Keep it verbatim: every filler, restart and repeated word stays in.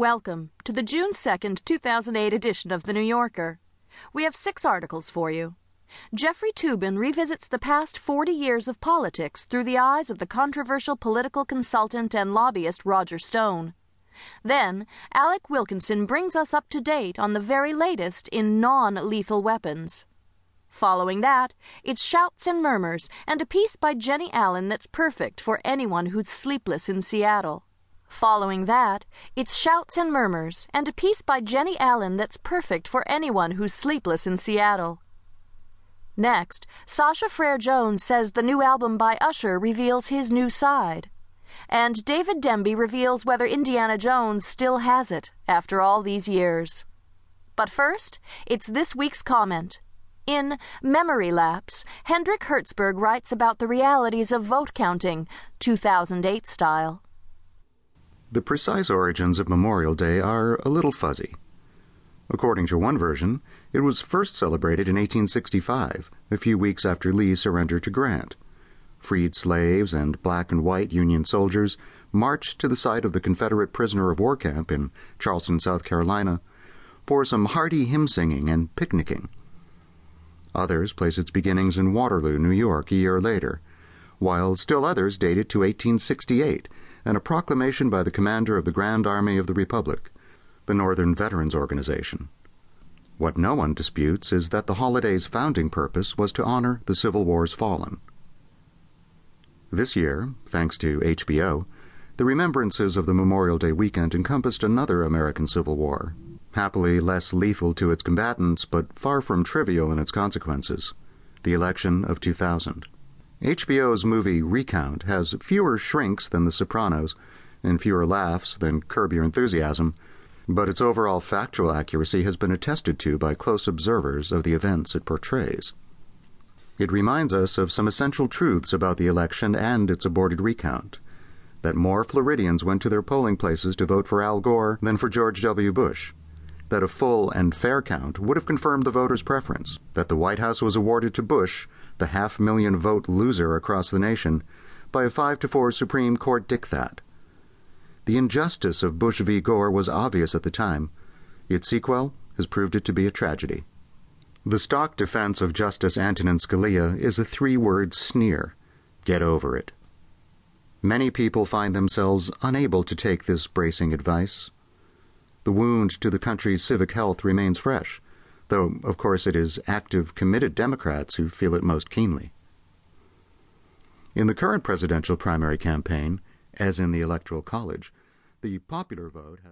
Welcome to the June second, two thousand eight edition of The New Yorker. We have six articles for you. Jeffrey Toobin revisits the past forty years of politics through the eyes of the controversial political consultant and lobbyist Roger Stone. Then, Alec Wilkinson brings us up to date on the very latest in non-lethal weapons. Following that, it's Shouts and Murmurs and a piece by Jenny Allen that's perfect for anyone who's sleepless in Seattle. Following that, it's Shouts and Murmurs, and a piece by Jenny Allen that's perfect for anyone who's sleepless in Seattle. Next, Sasha Frere-Jones says the new album by Usher reveals his new side. And David Denby reveals whether Indiana Jones still has it after all these years. But first, it's this week's comment. In Memory Lapse, Hendrik Hertzberg writes about the realities of vote counting, two thousand eight style. The precise origins of Memorial Day are a little fuzzy. According to one version, it was first celebrated in eighteen sixty-five, a few weeks after Lee's surrender to Grant. Freed slaves and black and white Union soldiers marched to the site of the Confederate prisoner of war camp in Charleston, South Carolina, for some hearty hymn-singing and picnicking. Others place its beginnings in Waterloo, New York, a year later, while still others date it to eighteen sixty-eight, and a proclamation by the commander of the Grand Army of the Republic, the Northern Veterans Organization. What no one disputes is that the holiday's founding purpose was to honor the Civil War's fallen. This year, thanks to H B O, the remembrances of the Memorial Day weekend encompassed another American Civil War, happily less lethal to its combatants but far from trivial in its consequences, the election of two thousand. H B O's movie Recount has fewer shrinks than The Sopranos and fewer laughs than Curb Your Enthusiasm, but its overall factual accuracy has been attested to by close observers of the events it portrays. It reminds us of some essential truths about the election and its aborted recount, that more Floridians went to their polling places to vote for Al Gore than for George W. Bush, that a full and fair count would have confirmed the voters' preference, that the White House was awarded to Bush, the half-million vote loser across the nation, by a five to four Supreme Court diktat. The injustice of Bush v. Gore was obvious at the time. Its sequel has proved it to be a tragedy. The stock defense of Justice Antonin Scalia is a three-word sneer. Get over it. Many people find themselves unable to take this bracing advice. The wound to the country's civic health remains fresh, though, of course, it is active, committed Democrats who feel it most keenly. In the current presidential primary campaign, as in the Electoral College, the popular vote has...